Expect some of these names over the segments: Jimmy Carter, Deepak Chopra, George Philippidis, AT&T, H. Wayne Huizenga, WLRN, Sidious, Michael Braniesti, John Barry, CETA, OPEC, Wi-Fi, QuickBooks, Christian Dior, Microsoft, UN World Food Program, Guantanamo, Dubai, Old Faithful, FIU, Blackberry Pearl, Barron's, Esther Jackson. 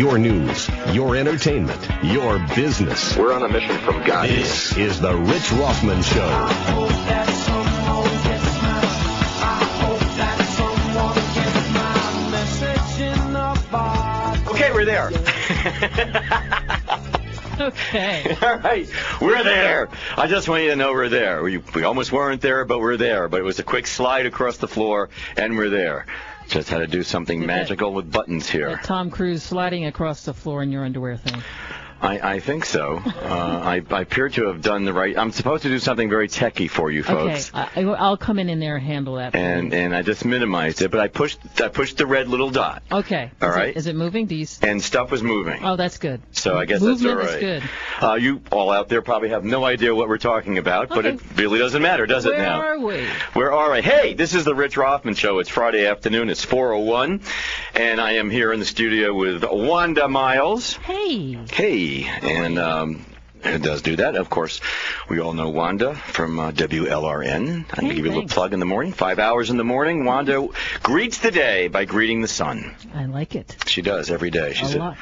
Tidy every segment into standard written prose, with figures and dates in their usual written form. your news, your entertainment, your business. We're on a mission from God. This is The Rich Rothman Show. I hope that someone gets my message in the box. Okay, we're there. Okay. All right. We're there. I just want you to know we're there. We almost weren't there, but we're there. But it was a quick slide across the floor, and we're there. Just had to do something magical with buttons here. That Tom Cruise sliding across the floor in your underwear thing. I think so. I appear to have done the right. I'm supposed to do something very techy for you folks. Okay, I'll come in there and handle that. And I just minimized it, but I pushed the red little dot. Okay. All right. Is it moving? And stuff was moving. Oh, that's good. So I guess movement that's all right. Movement is good. You all out there probably have no idea what we're talking about, but it really doesn't matter, does it now? Where are we? We're all right. Hey, this is the Rich Rothman Show. It's Friday afternoon. It's 4:01, and I am here in the studio with Wanda Miles. Hey. Hey. And it does do that. Of course, we all know Wanda from WLRN. I'm going to give you a little plug in the morning. 5 hours in the morning, Wanda greets the day by greeting the sun. I like it. She does every day. She's a lot.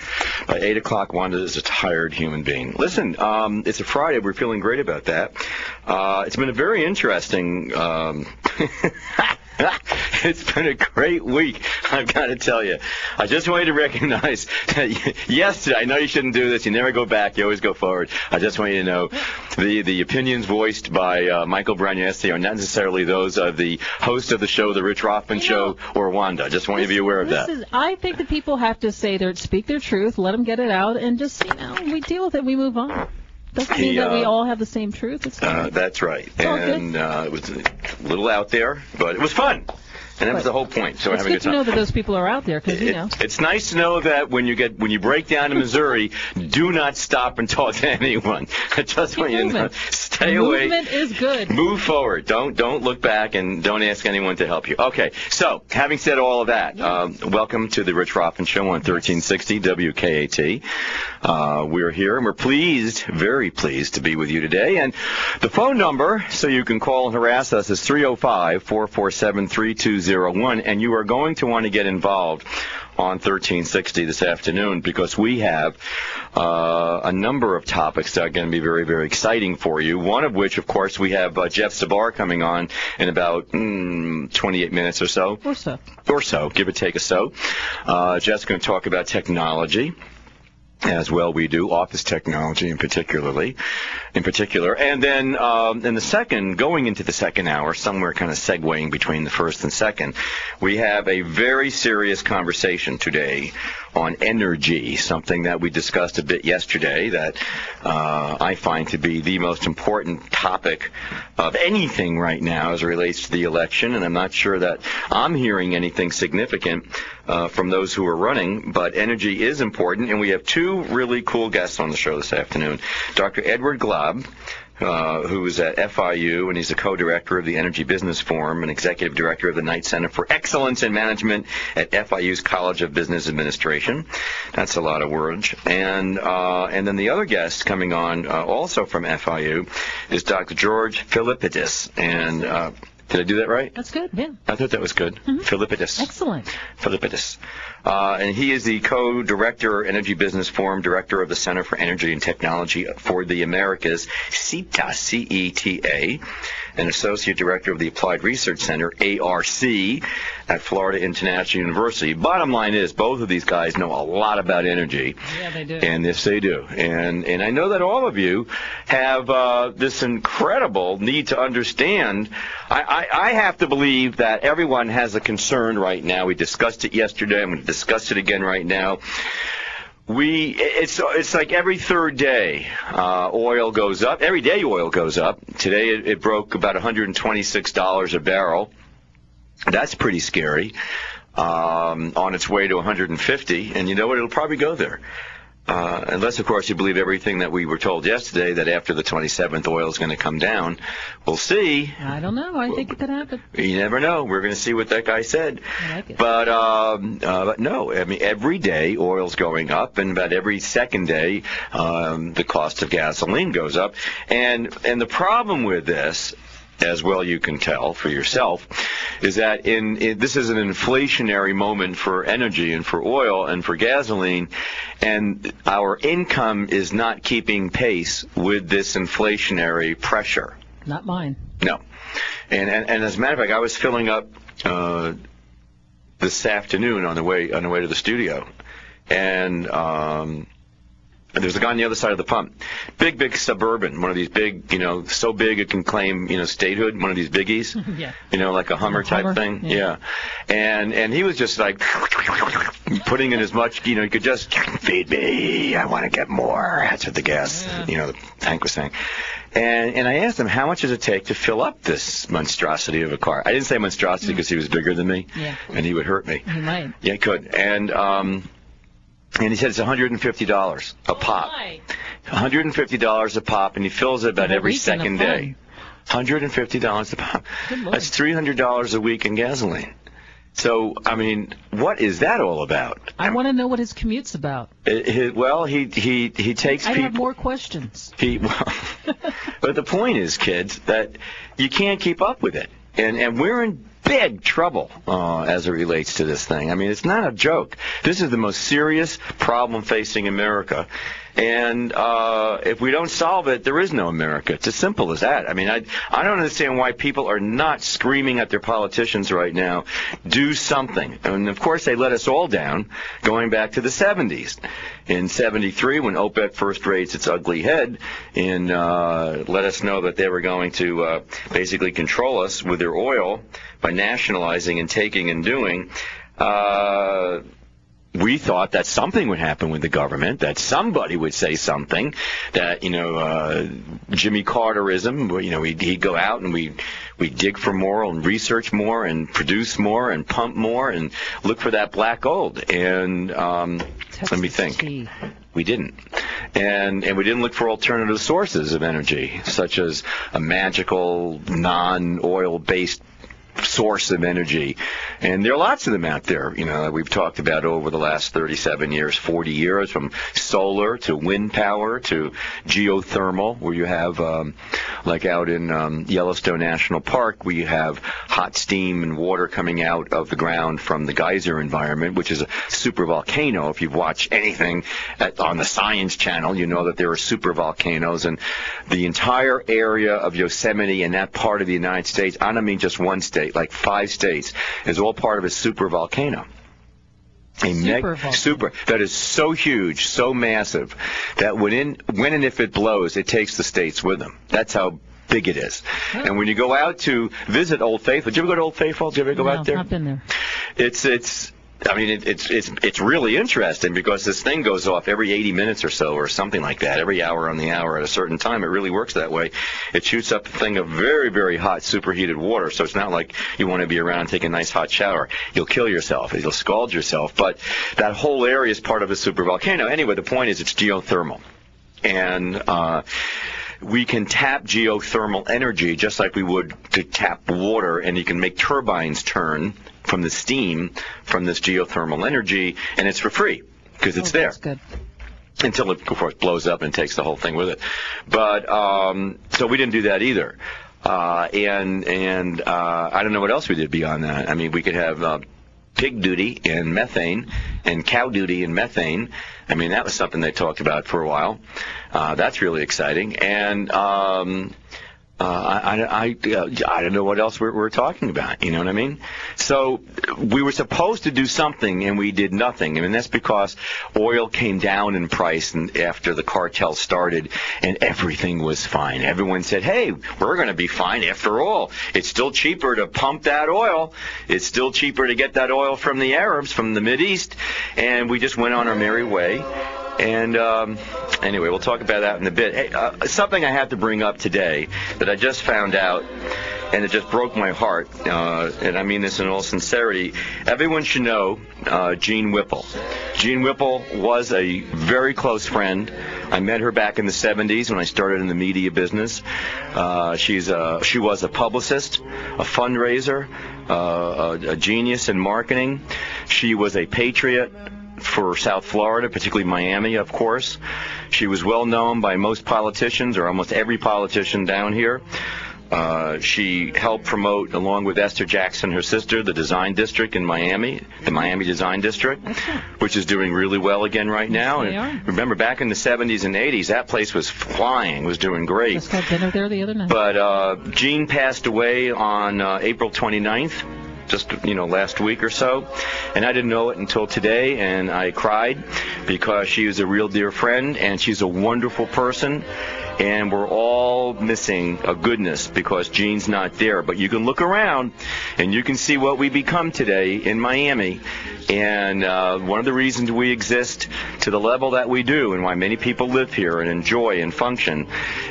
By 8 o'clock, Wanda is a tired human being. Listen, it's a Friday. We're feeling great about that. It's been a very interesting... It's been a great week, I've got to tell you. I just wanted to recognize that yesterday, I know you shouldn't do this, you never go back, you always go forward. I just want you to know the opinions voiced by Michael Braniesti are not necessarily those of the host of the show, The Rich Rothman Show, or Wanda. I just want you to be aware of that. I think that people have to speak their truth, let them get it out, and just, we deal with it, we move on. Doesn't mean that we all have the same truth. It's that's right. It's and it was a little out there, but it was fun. And that was the whole point. So it's good to know that those people are out there, because it's nice to know that when you break down in Missouri, do not stop and talk to anyone. Just when you know, stay away. Movement is good. Move forward. Don't look back, and don't ask anyone to help you. Okay. So having said all of that, welcome to the Rich Rothman Show on 1360 WKAT. We're here, and we're pleased, very pleased, to be with you today. And the phone number, so you can call and harass us, is 305-447-3200. And you are going to want to get involved on 1360 this afternoon, because we have a number of topics that are going to be very, very exciting for you, one of which, of course, we have Jeff Zbar coming on in about 28 minutes or so. Give or take a so. Jeff's going to talk about technology. As well we do, office technology in particular. And then in the second, going into the second hour, somewhere kind of segueing between the first and second, we have a very serious conversation today on energy, something that we discussed a bit yesterday that I find to be the most important topic of anything right now as it relates to the election. And I'm not sure that I'm hearing anything significant from those who are running, but energy is important, and we have two really cool guests on the show this afternoon. Dr. Edward Glob, who is at FIU, and he's the co-director of the Energy Business Forum and executive director of the Knight Center for Excellence in Management at FIU's College of Business Administration. That's a lot of words. And then the other guest coming on, also from FIU, is Dr. George Philippidis. And did I do that right? That's good, yeah. I thought that was good. Mm-hmm. Philippidis. Excellent. Philippidis. And he is the co-director, Energy Business Forum, director of the Center for Energy and Technology for the Americas, CETA, C-E-T-A, and associate director of the Applied Research Center, ARC, at Florida International University. Bottom line is, both of these guys know a lot about energy. Yeah, they do. And yes, they do. And I know that all of you have this incredible need to understand. I have to believe that everyone has a concern right now. We discussed it yesterday. I'm going to discuss it again right now. It's like every third day oil goes up. Every day oil goes up. Today it broke about $126 a barrel. That's pretty scary. On its way to 150, and you know what? It'll probably go there. Unless, of course, you believe everything that we were told yesterday, that after the 27th oil is going to come down. We'll see. I don't know. I think it could happen. You never know. We're going to see what that guy said. I like it. But no, I mean, every day oil's going up, and about every second day the cost of gasoline goes up. And the problem with this as well you can tell for yourself, is that this is an inflationary moment for energy and for oil and for gasoline, and our income is not keeping pace with this inflationary pressure. Not mine. No. And as a matter of fact, I was filling up this afternoon on the way to the studio, and there's a guy on the other side of the pump, big Suburban, one of these big, so big it can claim, statehood, one of these biggies, yeah. Like a Hummer type thing, yeah. And he was just like putting in as much, he could just feed me, I want to get more. That's what the gas, yeah. The tank was saying. And I asked him, how much does it take to fill up this monstrosity of a car? I didn't say monstrosity because he was bigger than me, yeah. And he would hurt me. He might. Yeah, he could. And he said it's $150 a pop. $150 a pop, and he fills it about every second day. $150 a pop. That's $300 a week in gasoline. So, what is that all about? I want to know what his commute's about. He takes people. I have more questions. But the point is, kids, that you can't keep up with it. And we're in big trouble as it relates to this thing. It's not a joke. This is the most serious problem facing America. And if we don't solve it, there is no America. It's as simple as that. I don't understand why people are not screaming at their politicians right now, do something. And, of course, they let us all down going back to the 70s. In 73, when OPEC first raised its ugly head and let us know that they were going to basically control us with their oil by nationalizing and taking and doing, we thought that something would happen with the government, that somebody would say something, that, Jimmy Carterism, he'd go out and we dig for more and research more and produce more and pump more and look for that black gold. And let me think. Key. We didn't. And we didn't look for alternative sources of energy, such as a magical non-oil-based source of energy, and there are lots of them out there, that we've talked about over the last 37 years, 40 years, from solar to wind power to geothermal, where you have, like out in Yellowstone National Park, where you have hot steam and water coming out of the ground from the geyser environment, which is a super volcano. If you've watched anything on the Science Channel, you know that there are super volcanoes, and the entire area of Yosemite and that part of the United States, I don't mean just one state, like 5 states, is all part of a super volcano. That is so huge, so massive, that when and if it blows, it takes the states with them. That's how big it is. Oh. And when you go out to visit Old Faithful, did you ever go to Old Faithful? Did you ever go out there? No, I've not been there. It's really interesting because this thing goes off every 80 minutes or so or something like that, every hour on the hour at a certain time. It really works that way. It shoots up a thing of very, very hot superheated water, so it's not like you want to be around and take a nice hot shower. You'll kill yourself. You'll scald yourself. But that whole area is part of a supervolcano. Anyway, the point is it's geothermal. And we can tap geothermal energy just like we would to tap water, and you can make turbines turn from the steam from this geothermal energy, and it's for free because it's there. That's good. Until it, of course, blows up and takes the whole thing with it. But so we didn't do that either. And I don't know what else we did beyond that. We could have pig duty and methane and cow duty and methane. That was something they talked about for a while. That's really exciting. And I don't know what else we're talking about. You know what I mean? So we were supposed to do something, and we did nothing. That's because oil came down in price and after the cartel started, and everything was fine. Everyone said, hey, we're going to be fine after all. It's still cheaper to pump that oil. It's still cheaper to get that oil from the Arabs, from the Mideast. And we just went on our merry way. And anyway, we'll talk about that in a bit. Hey, something I have to bring up today that I just found out, and it just broke my heart, and I mean this in all sincerity. Everyone should know Jean Whipple. Jean Whipple was a very close friend. I met her back in the 70s when I started in the media business. She was a publicist, a fundraiser, a genius in marketing. She was a patriot for South Florida, particularly Miami, of course. She was well known by most politicians, or almost every politician down here. She helped promote, along with Esther Jackson, her sister, the design district in Miami, the Miami Design District, which is doing really well again right now. And remember, back in the 70s and 80s, that place was flying, was doing great. Just had dinner there the other night. But Jean passed away on April 29th. Just, you know, last week or so, and I didn't know it until today, and I cried because she was a real dear friend, and she's a wonderful person, and we're all missing a goodness because Jean's not there. But you can look around, and you can see what we become today in Miami, and one of the reasons we exist to the level that we do and why many people live here and enjoy and function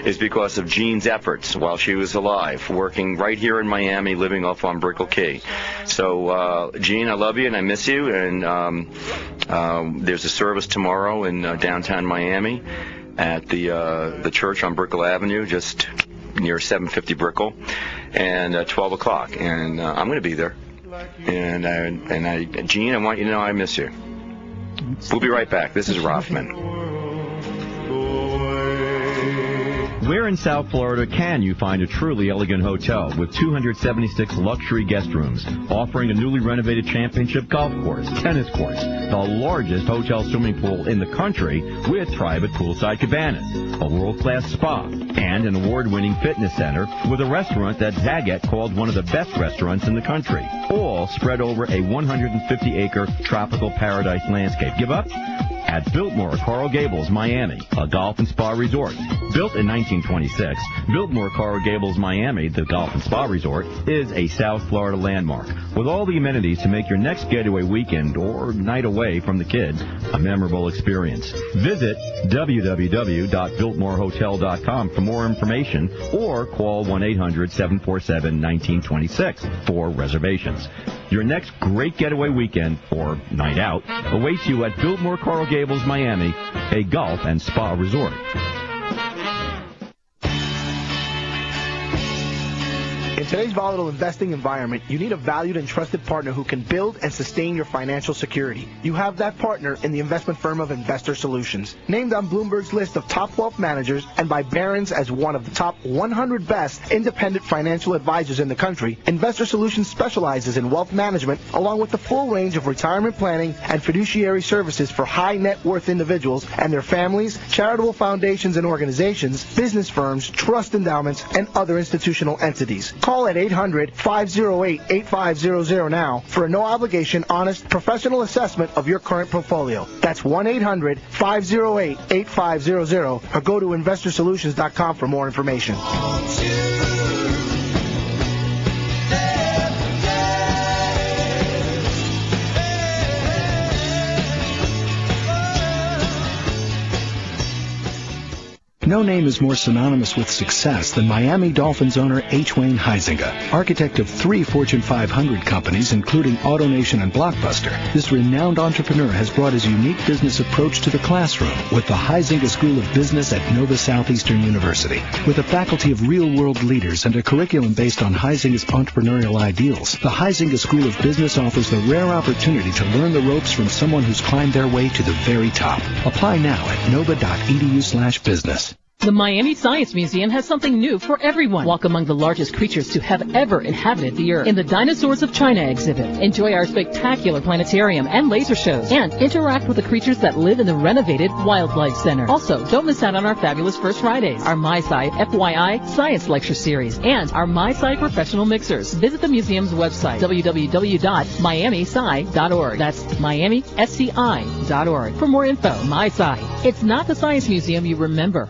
is because of Jean's efforts while she was alive, working right here in Miami, living off on Brickell Key. So, Jean, I love you and I miss you, and there's a service tomorrow in downtown Miami at the church on Brickell Avenue, just near 750 Brickell, and 12 o'clock, and I'm going to be there. And I, Jean, I want you to know I miss you. We'll be right back. This is Rothman. Where in South Florida can you find a truly elegant hotel with 276 luxury guest rooms, offering a newly renovated championship golf course, tennis courts, the largest hotel swimming pool in the country with private poolside cabanas, a world-class spa, and an award-winning fitness center with a restaurant that Zagat called one of the best restaurants in the country, all spread over a 150-acre tropical paradise landscape. Give up? At Biltmore Coral Gables, Miami, a golf and spa resort. Built in 1926, Biltmore Coral Gables, Miami, the golf and spa resort, is a South Florida landmark with all the amenities to make your next getaway weekend or night away from the kids a memorable experience. Visit www.biltmorehotel.com for more information or call 1-800-747-1926 for reservations. Your next great getaway weekend or night out awaits you at Biltmore Coral Gables, Miami, a golf and spa resort. In today's volatile investing environment, you need a valued and trusted partner who can build and sustain your financial security. You have that partner in the investment firm of Investor Solutions, named on Bloomberg's list of top wealth managers and by Barron's as one of the top 100 best independent financial advisors in the country. Investor Solutions specializes in wealth management along with the full range of retirement planning and fiduciary services for high net worth individuals and their families, charitable foundations and organizations, business firms, trust endowments, and other institutional entities. Call at 800-508-8500 now for a no-obligation, honest, professional assessment of your current portfolio. That's 1-800-508-8500 or go to InvestorSolutions.com for more information. No name is more synonymous with success than Miami Dolphins owner H. Wayne Huizenga, architect of three Fortune 500 companies, including AutoNation and Blockbuster. This renowned entrepreneur has brought his unique business approach to the classroom with the Huizenga School of Business at Nova Southeastern University. With a faculty of real-world leaders and a curriculum based on Huizenga's entrepreneurial ideals, the Huizenga School of Business offers the rare opportunity to learn the ropes from someone who's climbed their way to the very top. Apply now at nova.edu/business. The Miami Science Museum has something new for everyone. Walk among the largest creatures to have ever inhabited the Earth in the Dinosaurs of China exhibit. Enjoy our spectacular planetarium and laser shows. And interact with the creatures that live in the renovated Wildlife Center. Also, don't miss out on our fabulous First Fridays, our MySci FYI Science Lecture Series, and our MySci Professional Mixers. Visit the museum's website, www.miamisci.org. That's miamisci.org. For more info, MySci. It's not the science museum you remember.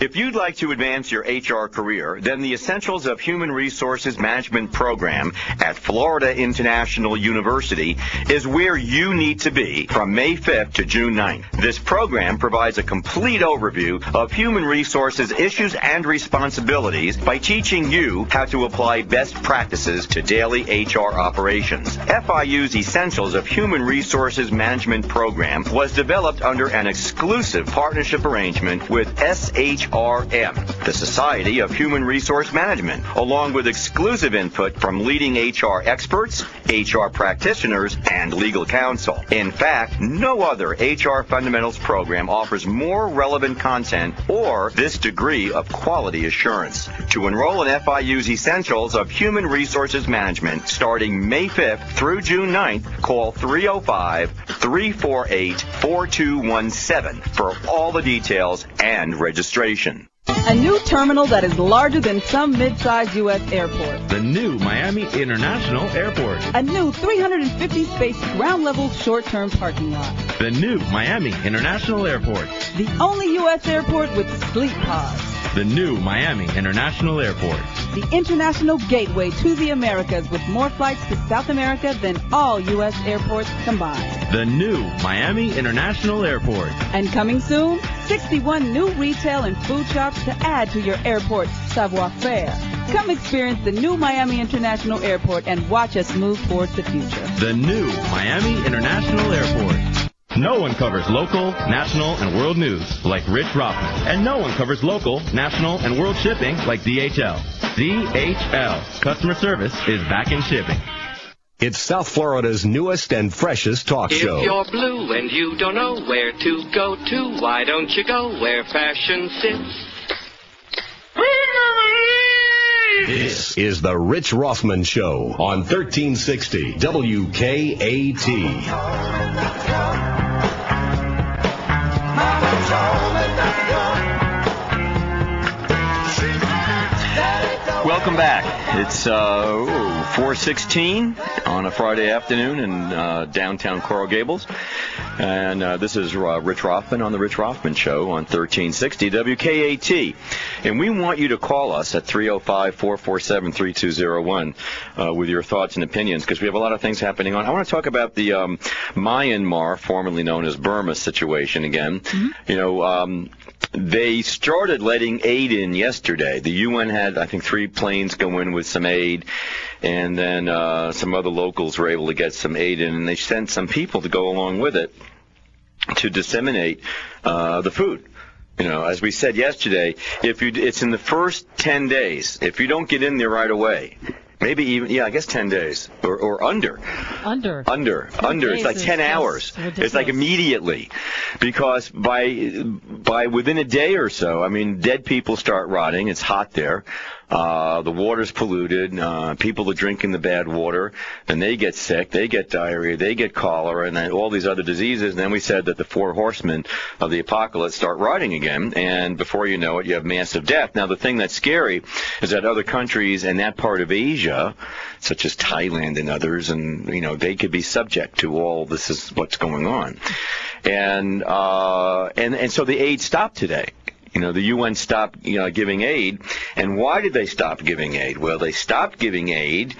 If you'd like to advance your HR career, then the Essentials of Human Resources Management program at Florida International University is where you need to be from May 5th to June 9th. This program provides a complete overview of human resources issues and responsibilities by teaching you how to apply best practices to daily HR operations. FIU's Essentials of Human Resources Management program was developed under an exclusive partnership arrangement with SH HRM, the Society of Human Resource Management, along with exclusive input from leading HR experts, HR practitioners, and legal counsel. In fact, no other HR fundamentals program offers more relevant content or this degree of quality assurance. To enroll in FIU's Essentials of Human Resources Management starting May 5th through June 9th, call 305-348-4217 for all the details and registration. A new terminal that is larger than some mid-sized U.S. airports. The new Miami International Airport. A new 350-space ground-level short-term parking lot. The new Miami International Airport. The only U.S. airport with sleep pods. The new Miami International Airport. The international gateway to the Americas with more flights to South America than all U.S. airports combined. The new Miami International Airport. And coming soon, 61 new retail and food shops to add to your airport's savoir-faire. Come experience the new Miami International Airport and watch us move towards the future. The new Miami International Airport. No one covers local, national, and world news like Rich Rothman. And no one covers local, national, and world shipping like DHL. DHL. Customer service is back in shipping. It's South Florida's newest and freshest talk show. If you're blue and you don't know where to go to, why don't you go where fashion sits? This is the Rich Rothman Show on 1360 WKAT. Welcome back. It's 4:16 on a Friday afternoon in downtown Coral Gables. And this is Rich Rothman on The Rich Rothman Show on 1360 WKAT. And we want you to call us at 305-447-3201 with your thoughts and opinions, because we have a lot of things happening on. I want to talk about the Myanmar, formerly known as Burma, situation again. Mm-hmm. You know, they started letting aid in yesterday. The UN had, I think, 3 planes go in with some aid, and then some other locals were able to get some aid in, and they sent some people to go along with it to disseminate the food. You know, as we said yesterday, it's in the first 10 days. If you don't get in there right away, maybe even, I guess 10 days or under. Under. It's like 10 hours. Ridiculous. It's like immediately, because by within a day or so, I mean, dead people start rotting. It's hot there. The water's polluted. People are drinking the bad water, and they get sick. They get diarrhea. They get cholera, and then all these other diseases. And then we said that the 4 horsemen of the apocalypse start rotting again, and before you know it, you have massive death. Now, the thing that's scary is that other countries in that part of Asia, such as Thailand and others, and you know, they could be subject to all this is what's going on, and so the aid stopped today. You know, the UN stopped giving aid. And why did they stop giving aid? Well, they stopped giving aid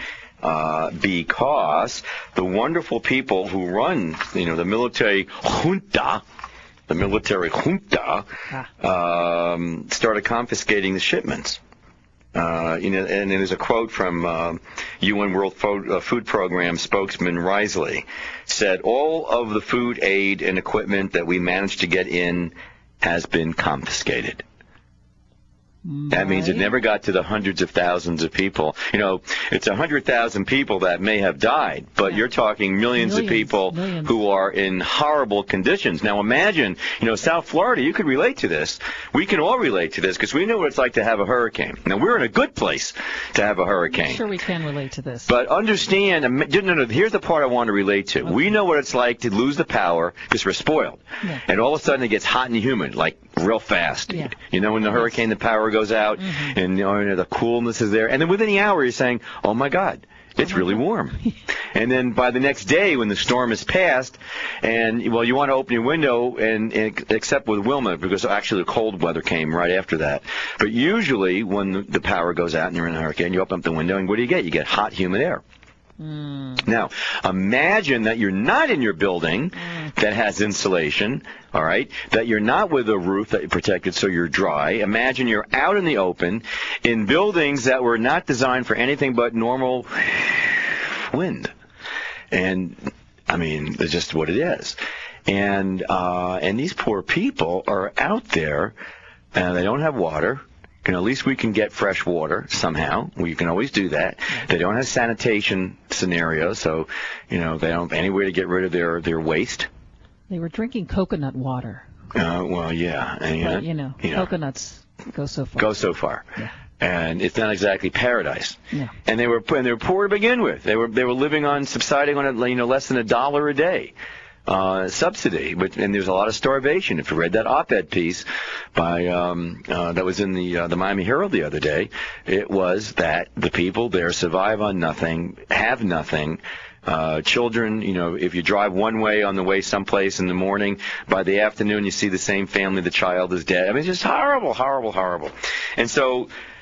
because the wonderful people who run, the military junta, started confiscating the shipments. And there's a quote from UN World Food Program spokesman Risley, said, "All of the food aid and equipment that we managed to get in has been confiscated." Right. That means it never got to the hundreds of thousands of people. You know, it's 100,000 people that may have died, but you're talking millions of people who are in horrible conditions. Now imagine, South Florida, you could relate to this. We can all relate to this because we know what it's like to have a hurricane. Now, we're in a good place to have a hurricane. I'm sure we can relate to this. But understand, here's the part I want to relate to. Okay. We know what it's like to lose the power because we're spoiled. Yeah. And all of a sudden it gets hot and humid, like real fast. Yeah. When the hurricane, the power goes out, mm-hmm. and the coolness is there, and then within the hour you're saying, "Oh my God, it's really warm." And then by the next day, when the storm is past, and you want to open your window, and except with Wilma, because actually the cold weather came right after that. But usually, when the power goes out and you're in a hurricane, you open up the window, and what do you get? You get hot, humid air. Mm. Now, imagine that you're not in your building that has insulation, all right, that you're not with a roof that you protected so you're dry. Imagine you're out in the open in buildings that were not designed for anything but normal wind. And, it's just what it is. And these poor people are out there. and they don't have water. You know, at least we can get fresh water somehow. We can always do that. They don't have sanitation scenarios, so, you know, they don't have any way to get rid of their waste. They were drinking coconut water. Well, yeah. And, but, you know, coconuts go so far. Go so far. Yeah. And it's not exactly paradise. Yeah. And they were poor to begin with. They were living on, subsiding on, less than $1 a day. Subsidy, and there's a lot of starvation. If you read that op-ed piece by that was in the Miami Herald the other day, it was that the people there survive on nothing, have nothing. Children, if you drive one way on the way someplace in the morning, by the afternoon you see the same family, the child is dead. I mean, it's just horrible, horrible, horrible. And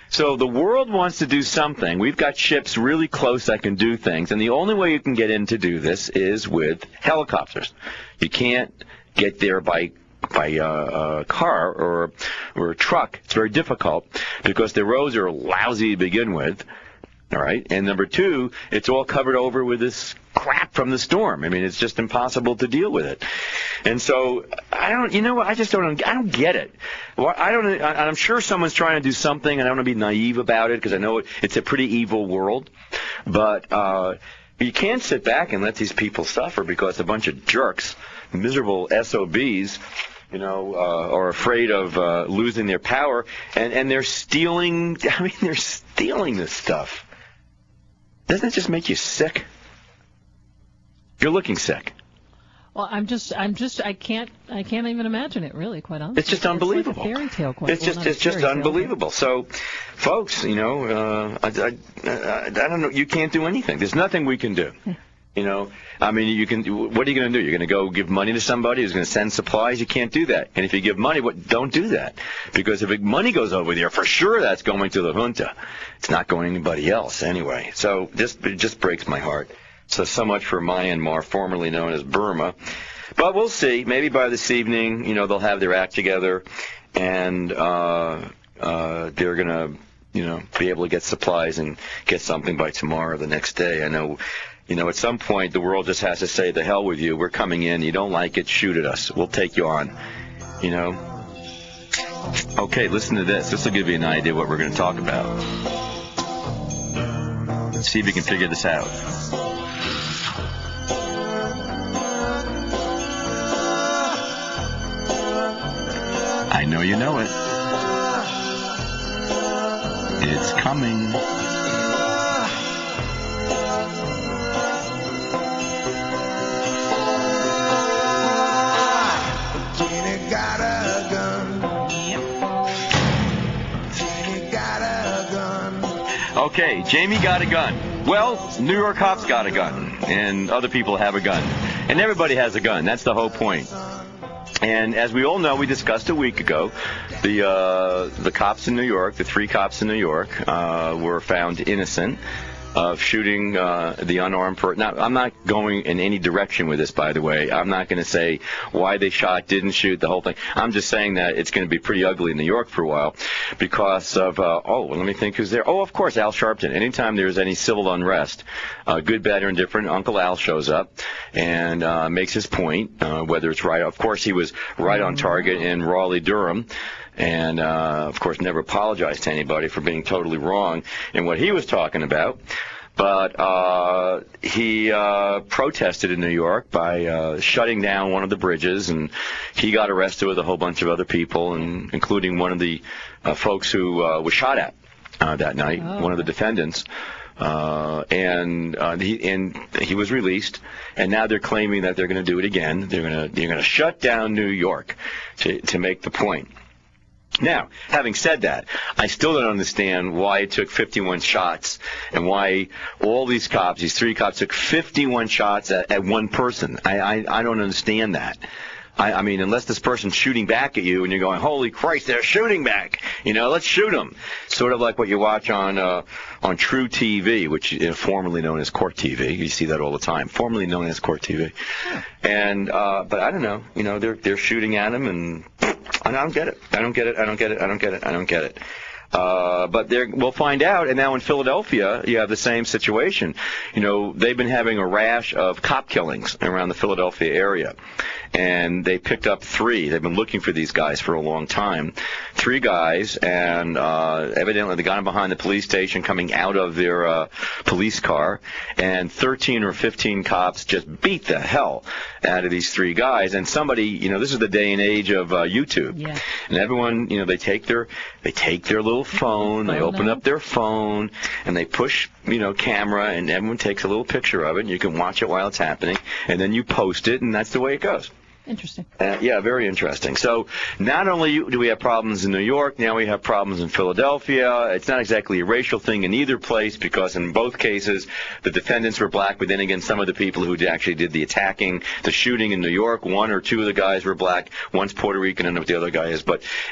so the world wants to do something. We've got ships really close that can do things, and the only way you can get in to do this is with helicopters. You can't get there by a car or a truck. It's very difficult because the roads are lousy to begin with. All right, and number two, it's all covered over with this crap from the storm. I mean, it's just impossible to deal with it. And so I just don't get it. Well, I'm sure someone's trying to do something, and I don't want to be naive about it because I know it's a pretty evil world. But you can't sit back and let these people suffer because a bunch of jerks, miserable SOBs, are afraid of losing their power, and they're stealing. I mean, they're stealing this stuff. Doesn't it just make you sick? You're looking sick. Well, I can't even imagine it, really, quite honestly. It's just unbelievable. It's like a fairy tale, it's just unbelievable. So, folks, I don't know. You can't do anything. There's nothing we can do. You can. What are you going to do? You're going to go give money to somebody who's going to send supplies? You can't do that. And if you give money, don't do that, because if money goes over there, for sure that's going to the junta. It's not going to anybody else anyway. So it just breaks my heart. So much for Myanmar, formerly known as Burma. But we'll see. Maybe by this evening, they'll have their act together, and they're going to, be able to get supplies and get something by tomorrow or the next day. I know. At some point, the world just has to say, the hell with you. We're coming in. You don't like it. Shoot at us. We'll take you on, Okay, listen to this. This will give you an idea what we're going to talk about. Let's see if you can figure this out. I know you know it. It's coming. Okay, Jamie got a gun. Well, New York cops got a gun, and other people have a gun, and everybody has a gun. That's the whole point. And as we all know, we discussed a week ago, the cops in New York, the three cops in New York, were found innocent of shooting the unarmed person. Now, I'm not going in any direction with this, by the way. I'm not going to say why they shot, didn't shoot, the whole thing. I'm just saying that it's going to be pretty ugly in New York for a while because of, let me think who's there. Oh, of course, Al Sharpton. Anytime there's any civil unrest, good, bad, or indifferent, Uncle Al shows up and makes his point, whether it's right. Of course, he was right on target in Raleigh-Durham. And, of course, never apologized to anybody for being totally wrong in what he was talking about. But he protested in New York by shutting down one of the bridges, and he got arrested with a whole bunch of other people, and including one of the folks who was shot at that night, one of the defendants. And he was released, and now they're claiming that they're going to do it again. They're going to shut down New York to make the point. Now, having said that, I still don't understand why it took 51 shots and why all these cops, these three cops, took 51 shots at one person. I don't understand that. I mean, unless this person's shooting back at you and you're going, holy Christ, they're shooting back. Let's shoot them. Sort of like what you watch on True TV, which is formerly known as Court TV. You see that all the time. Formerly known as Court TV. And, but I don't know. They're shooting at him, and I don't get it. I don't get it. I don't get it. I don't get it. I don't get it. But we'll find out. And now in Philadelphia, you have the same situation. You know, they've been having a rash of cop killings around the Philadelphia area. And they picked up three. They've been looking for these guys for a long time. Three guys, and evidently they got them behind the police station coming out of their police car. And 13 or 15 cops just beat the hell out of these three guys. And somebody, you know, this is the day and age of YouTube. Yeah. And everyone, you know, they take their little phone, they open up their phone, and they push, you know, camera, and everyone takes a little picture of it, and you can watch it while it's happening, and then you post it, and that's the way it goes. Interesting. Yeah, very interesting. So not only do we have problems in New York, now we have problems in Philadelphia. It's not exactly a racial thing in either place because in both cases the defendants were black, but then again some of the people who actually did the attacking, the shooting in New York, one or two of the guys were black, one's Puerto Rican, I don't know what the other guy is.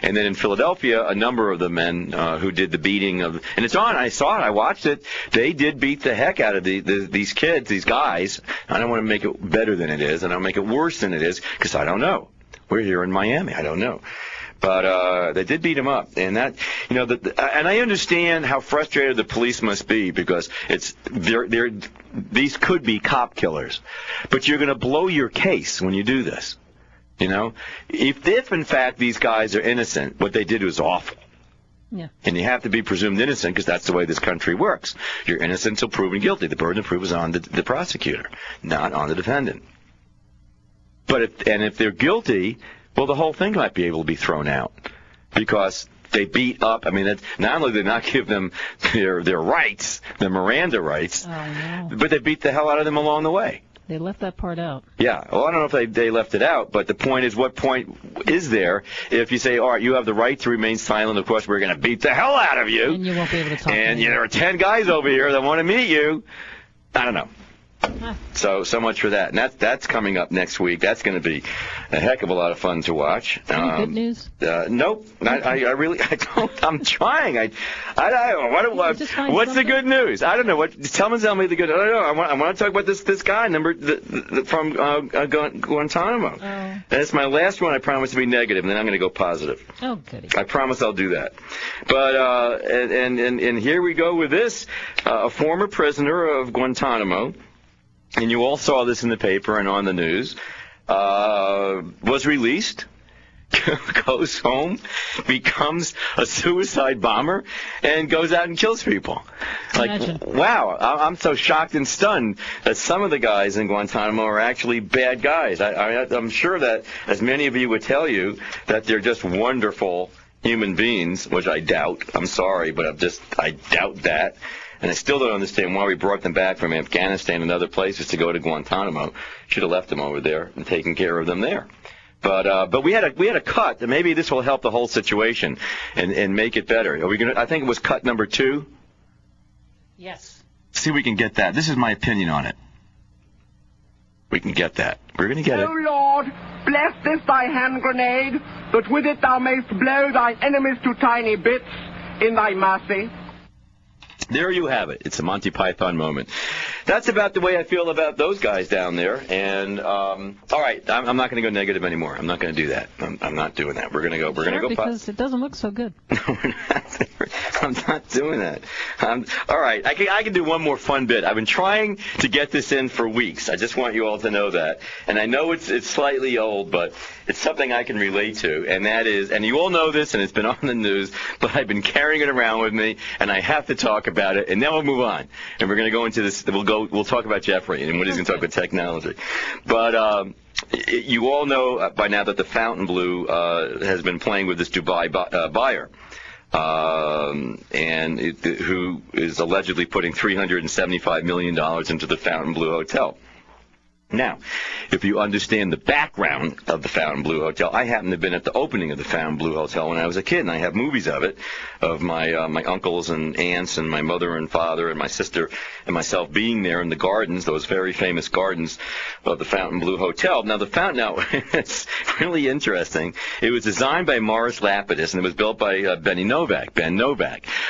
And then in Philadelphia, a number of the men who did the beating of, and it's on, I saw it, I watched it, they did beat the heck out of these kids, these guys. I don't want to make it better than it is, and I'll make it worse than it is. Because I don't know. We're here in Miami. I don't know. But they did beat him up. And that, you know, and I understand how frustrated the police must be because these could be cop killers. But you're going to blow your case when you do this. You know? If in fact, these guys are innocent, what they did was awful. Yeah. And you have to be presumed innocent because that's the way this country works. You're innocent until proven guilty. The burden of proof is on the prosecutor, not on the defendant. But if they're guilty, well, the whole thing might be able to be thrown out because they beat up. I mean, not only did they not give them their rights, their Miranda rights, but they beat the hell out of them along the way. They left that part out. Yeah. Well, I don't know if they left it out, but the point is, what point is there if you say, all right, you have the right to remain silent, of course, we're going to beat the hell out of you. And you won't be able to talk. And there are 10 guys over here that want to meet you. I don't know. So much for that. And that's coming up next week. That's going to be a heck of a lot of fun to watch. Any good news? Nope. I really don't. I'm trying. What's the good news? I don't know. Tell me the good. I don't know. I want to talk about this guy from Guantanamo. That's my last one. I promise to be negative, and then I'm going to go positive. Oh, goody. I promise I'll do that. But and here we go with this. A former prisoner of Guantanamo. And you all saw this in the paper and on the news, was released, goes home, becomes a suicide bomber, and goes out and kills people. Like, imagine. Wow, I'm so shocked and stunned that some of the guys in Guantanamo are actually bad guys. I'm sure that, as many of you would tell you, that they're just wonderful human beings, which I doubt. I'm sorry, but I doubt that. And I still don't understand why we brought them back from Afghanistan and other places to go to Guantanamo. Should have left them over there and taken care of them there. But we had a cut, and maybe this will help the whole situation and make it better. Are we gonna? I think it was cut number 2. Yes. See if we can get that. This is my opinion on it. We can get that. We're going to get it. O Lord, bless this thy hand grenade, that with it thou mayst blow thy enemies to tiny bits in thy mercy. There you have it. It's a Monty Python moment. That's about the way I feel about those guys down there. And all right, I'm not going to go negative anymore. I'm not going to do that. I'm not doing that. We're going to go. We're going to go. Because it doesn't look so good. I'm not doing that. All right, I can do one more fun bit. I've been trying to get this in for weeks. I just want you all to know that. And I know it's slightly old, but it's something I can relate to. And that is, and you all know this, and it's been on the news. But I've been carrying it around with me, and I have to talk about it, and then we'll move on, and we're going to go into this. We'll talk about Jeffrey and what he's going to talk about technology. But you all know by now that the Fontainebleau has been playing with this Dubai buyer, who is allegedly putting $375 million into the Fontainebleau hotel. Now, if you understand the background of the Fontainebleau Hotel, I happen to have been at the opening of the Fontainebleau Hotel when I was a kid, and I have movies of it, of my uncles and aunts and my mother and father and my sister and myself being there in the gardens, those very famous gardens of the Fontainebleau Hotel. Now, it's really interesting. It was designed by Morris Lapidus, and it was built by Ben Novak,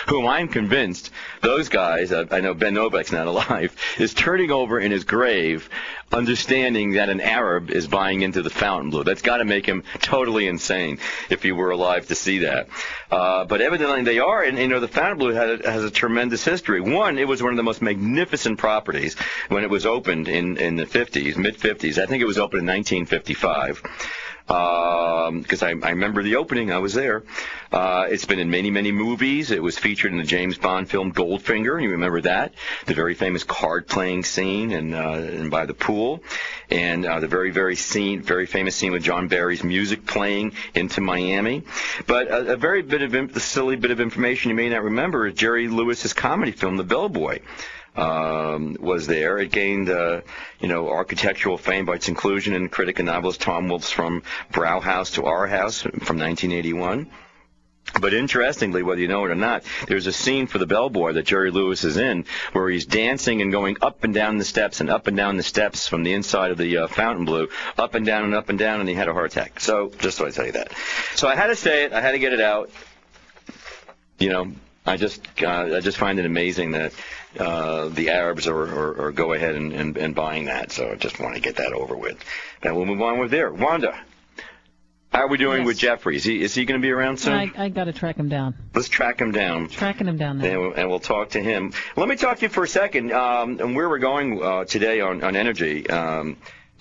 whom I'm convinced those guys, I know Ben Novak's not alive, is turning over in his grave under understanding that an Arab is buying into the Fontainebleau. That's got to make him totally insane if he were alive to see that. But evidently they are, and you know the Fontainebleau has a tremendous history. One, it was one of the most magnificent properties when it was opened in the 50s, mid-50s. I think it was opened in 1955. Because I remember the opening, I was there. It's been in many, many movies. It was featured in the James Bond film Goldfinger. You remember that? The very famous card-playing scene and by the pool. And the very famous scene with John Barry's music playing into Miami. But a silly bit of information you may not remember is Jerry Lewis's comedy film The Bellboy. Was there. It gained, architectural fame by its inclusion in critic and novelist Tom Wolfe's From Brow House to Our House from 1981. But interestingly, whether you know it or not, there's a scene for The Bellboy that Jerry Lewis is in where he's dancing and going up and down the steps and up and down the steps from the inside of the Fontainebleau, up and down and up and down, and he had a heart attack. So just so I tell you that. So I had to say it. I had to get it out. You know, I just find it amazing that the Arabs are go ahead and buying that. So I just want to get that over with. And we'll move on with there. Wanda, how are we doing with Jeffries? Is he going to be around soon? I got to track him down. Let's track him down. Tracking him down now. And we'll talk to him. Let me talk to you for a second. And where we're going today on energy, we're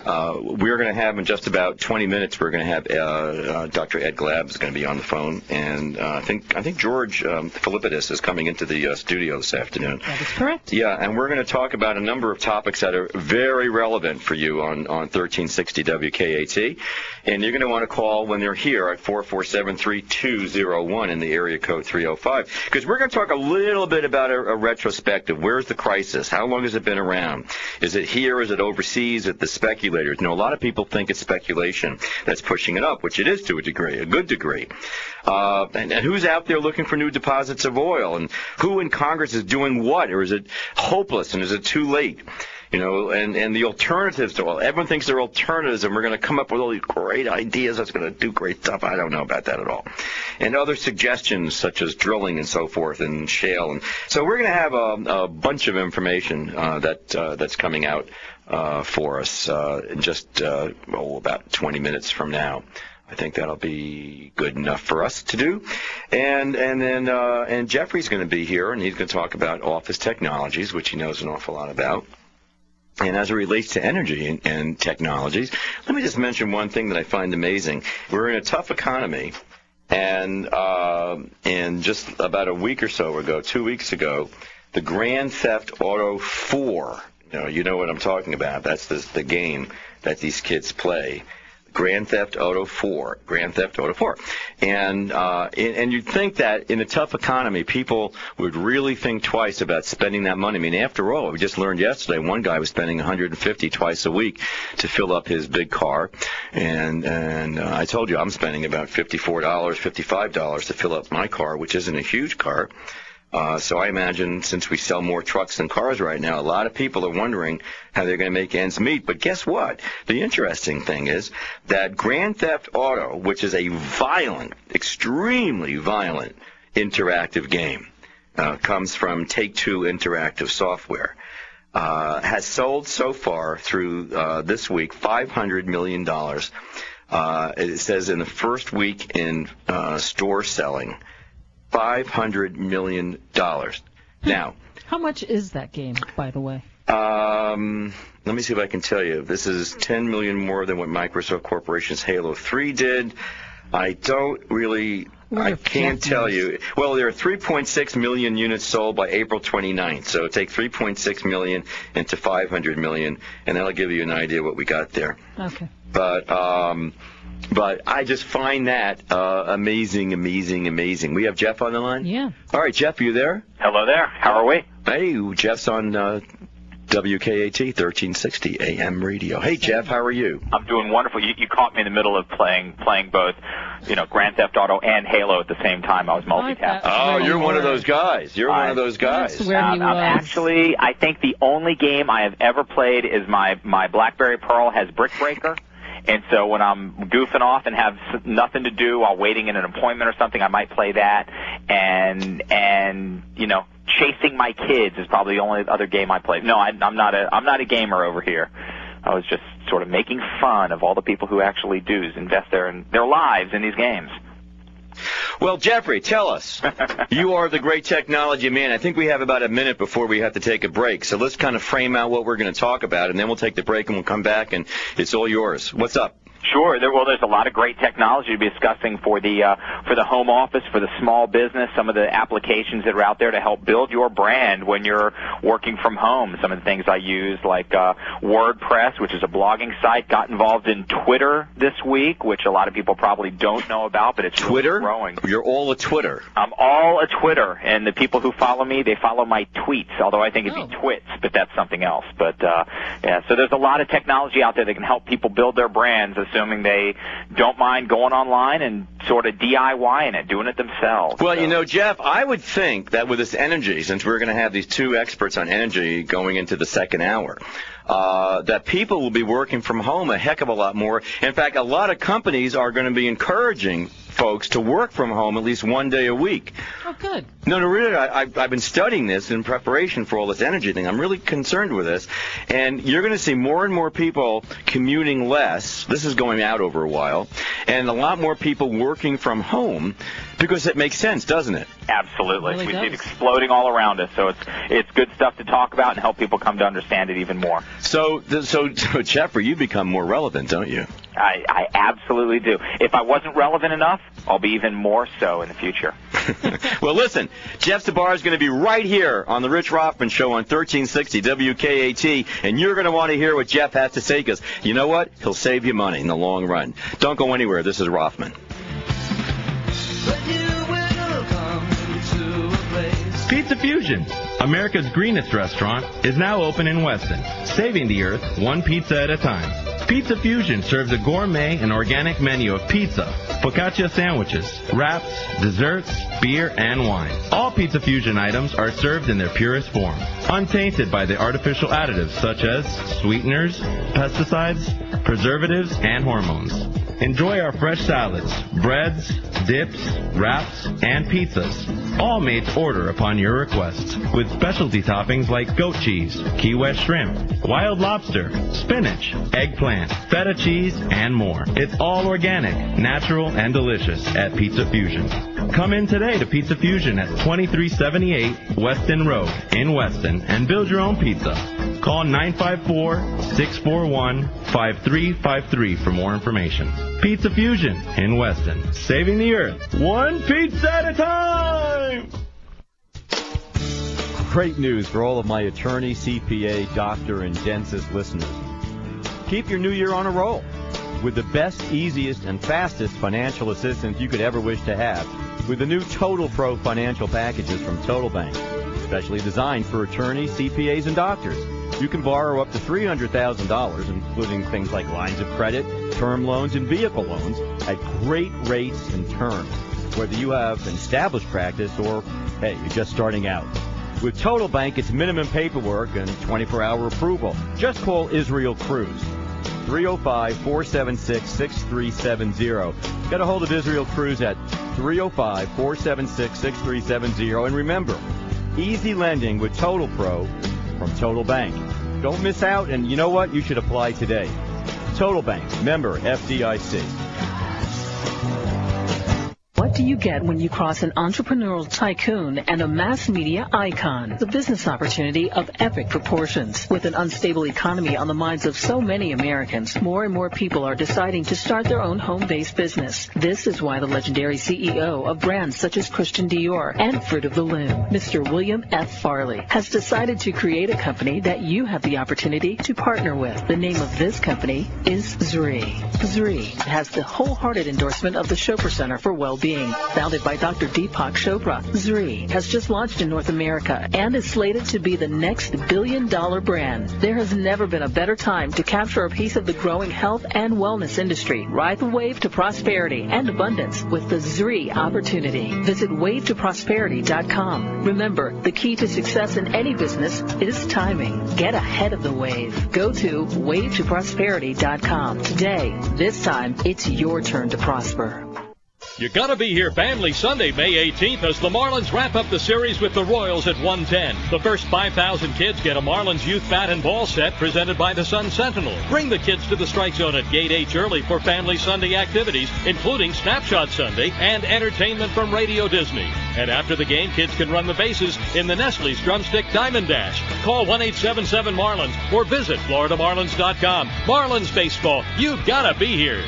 going to have in just about 20 minutes. We're going to have Dr. Ed Glob is going to be on the phone, and I think George Philippidis is coming into the studio this afternoon. That is correct. Yeah, and we're going to talk about a number of topics that are very relevant for you on 1360 WKAT, and you're going to want to call when they're here at 447-3201 in the area code 305, because we're going to talk a little bit about a retrospective. Where's the crisis? How long has it been around? Is it here? Is it overseas? Is it the speculators? You know, a lot of people think it's speculation that's pushing it up, which it is to a degree, a good degree. And who's out there looking for new deposits of oil? And who in Congress is doing what? Or is it hopeless? And is it too late? You know, and the alternatives to oil. Everyone thinks they're alternatives, and we're going to come up with all these great ideas that's going to do great stuff. I don't know about that at all. And other suggestions such as drilling and so forth and shale. And so we're going to have a bunch of information that's coming out for us in just about 20 minutes from now. I think that'll be good enough for us to do. And then Jeffrey's going to be here, and he's going to talk about office technologies, which he knows an awful lot about. And as it relates to energy and technologies, let me just mention one thing that I find amazing. We're in a tough economy, and just about a week or so ago, 2 weeks ago, the Grand Theft Auto 4, you know what I'm talking about. That's the game that these kids play. Grand Theft Auto 4. And you'd think that in a tough economy, people would really think twice about spending that money. I mean, after all, we just learned yesterday one guy was spending $150 twice a week to fill up his big car. And I told you I'm spending about $54, $55 to fill up my car, which isn't a huge car. So I imagine since we sell more trucks than cars right now, a lot of people are wondering how they're going to make ends meet. But guess what? The interesting thing is that Grand Theft Auto, which is a violent, extremely violent interactive game, comes from Take-Two Interactive Software, has sold so far through this week $500 million. It says in the first week in store selling, $500 million. Now, how much is that game, by the way? Let me see if I can tell you. This is $10 million more than what Microsoft Corporation's Halo 3 did. I can't tell you. Well, there are 3.6 million units sold by April 29th. So take 3.6 million into 500 million, and that'll give you an idea what we got there. Okay. But I just find that amazing. We have Jeff on the line? Yeah. All right, Jeff, are you there? Hello there. How are we? Hey, Jeff's on WKAT 1360 AM radio. Hey, Jeff, how are you? I'm doing wonderful. You caught me in the middle of playing both, Grand Theft Auto and Halo at the same time. I was multitasking. Oh, you're one of those guys. You're one of those guys. I think the only game I have ever played is my BlackBerry Pearl has Brick Breaker. And so when I'm goofing off and have nothing to do while waiting in an appointment or something, I might play that. And chasing my kids is probably the only other game I play. No, I'm not a gamer over here. I was just sort of making fun of all the people who actually do invest their lives in these games. Well, Jeffrey, tell us. You are the great technology man. I think we have about a minute before we have to take a break, so let's kind of frame out what we're going to talk about, and then we'll take the break and we'll come back, and it's all yours. What's up? Sure. There's a lot of great technology to be discussing for the home office, for the small business, some of the applications that are out there to help build your brand when you're working from home. Some of the things I use, like WordPress, which is a blogging site, got involved in Twitter this week, which a lot of people probably don't know about, but it's Twitter really growing. You're all a Twitter. I'm all a Twitter, and the people who follow me, they follow my tweets, although I think it'd be twits, but that's something else. But yeah, so there's a lot of technology out there that can help people build their brands, assuming they don't mind going online and sort of DIYing it, doing it themselves. Well, so. You know, Jeff, I would think that with this energy, since we're going to have these two experts on energy going into the second hour, that people will be working from home a heck of a lot more. In fact, a lot of companies are going to be encouraging folks to work from home at least one day a week. Oh, good. No, really, I've been studying this in preparation for all this energy thing. I'm really concerned with this. And you're going to see more and more people commuting less. This is going out over a while. And a lot more people working from home because it makes sense, doesn't it? Absolutely. It really does. We see it exploding all around us. So it's good stuff to talk about and help people come to understand it even more. So Jeffrey, you become more relevant, don't you? I absolutely do. If I wasn't relevant enough, I'll be even more so in the future. Well, listen, Jeff Zbar is going to be right here on the Rich Rothman Show on 1360 WKAT, and you're going to want to hear what Jeff has to say, because you know what? He'll save you money in the long run. Don't go anywhere. This is Rothman. Pizza Fusion, America's greenest restaurant, is now open in Weston, saving the earth one pizza at a time. Pizza Fusion serves a gourmet and organic menu of pizza, focaccia sandwiches, wraps, desserts, beer, and wine. All Pizza Fusion items are served in their purest form, untainted by the artificial additives such as sweeteners, pesticides, preservatives, and hormones. Enjoy our fresh salads, breads, dips, wraps, and pizzas, all made to order upon your request, with specialty toppings like goat cheese, Key West shrimp, wild lobster, spinach, eggplant, feta cheese, and more. It's all organic, natural, and delicious at Pizza Fusion. Come in today to Pizza Fusion at 2378 Weston Road in Weston and build your own pizza. Call 954-641-5353 for more information. Pizza Fusion in Weston, saving the earth one pizza at a time! Great news for all of my attorney, CPA, doctor, and dentist listeners. Keep your new year on a roll with the best, easiest, and fastest financial assistance you could ever wish to have with the new Total Pro financial packages from Total Bank, specially designed for attorneys, CPAs, and doctors. You can borrow up to $300,000, including things like lines of credit, term loans, and vehicle loans at great rates and terms, whether you have an established practice or, hey, you're just starting out. With Total Bank, it's minimum paperwork and 24-hour approval. Just call Israel Cruz, 305-476-6370. Get a hold of Israel Cruz at 305-476-6370. And remember, easy lending with Total Pro from Total Bank. Don't miss out, and you know what? You should apply today. Total Bank, member FDIC. What do you get when you cross an entrepreneurial tycoon and a mass media icon? The business opportunity of epic proportions. With an unstable economy on the minds of so many Americans, more and more people are deciding to start their own home-based business. This is why the legendary CEO of brands such as Christian Dior and Fruit of the Loom, Mr. William F. Farley, has decided to create a company that you have the opportunity to partner with. The name of this company is Zuri. Zuri has the wholehearted endorsement of the Chopra Center for Well-Being. Founded by Dr. Deepak Chopra, Zuri has just launched in North America and is slated to be the next billion-dollar brand. There has never been a better time to capture a piece of the growing health and wellness industry. Ride the wave to prosperity and abundance with the Zuri opportunity. Visit wavetoprosperity.com. Remember, the key to success in any business is timing. Get ahead of the wave. Go to wavetoprosperity.com. Today, this time, it's your turn to prosper. You gotta be here family Sunday, May 18th, as the Marlins wrap up the series with the Royals at 1:10. The first 5,000 kids get a Marlins Youth Bat and Ball set presented by the Sun Sentinel. Bring the kids to the strike zone at Gate H early for family Sunday activities, including Snapshot Sunday and entertainment from Radio Disney. And after the game, kids can run the bases in the Nestle's Drumstick Diamond Dash. Call 1-877-MARLINS or visit floridamarlins.com. Marlins baseball, you gotta be here.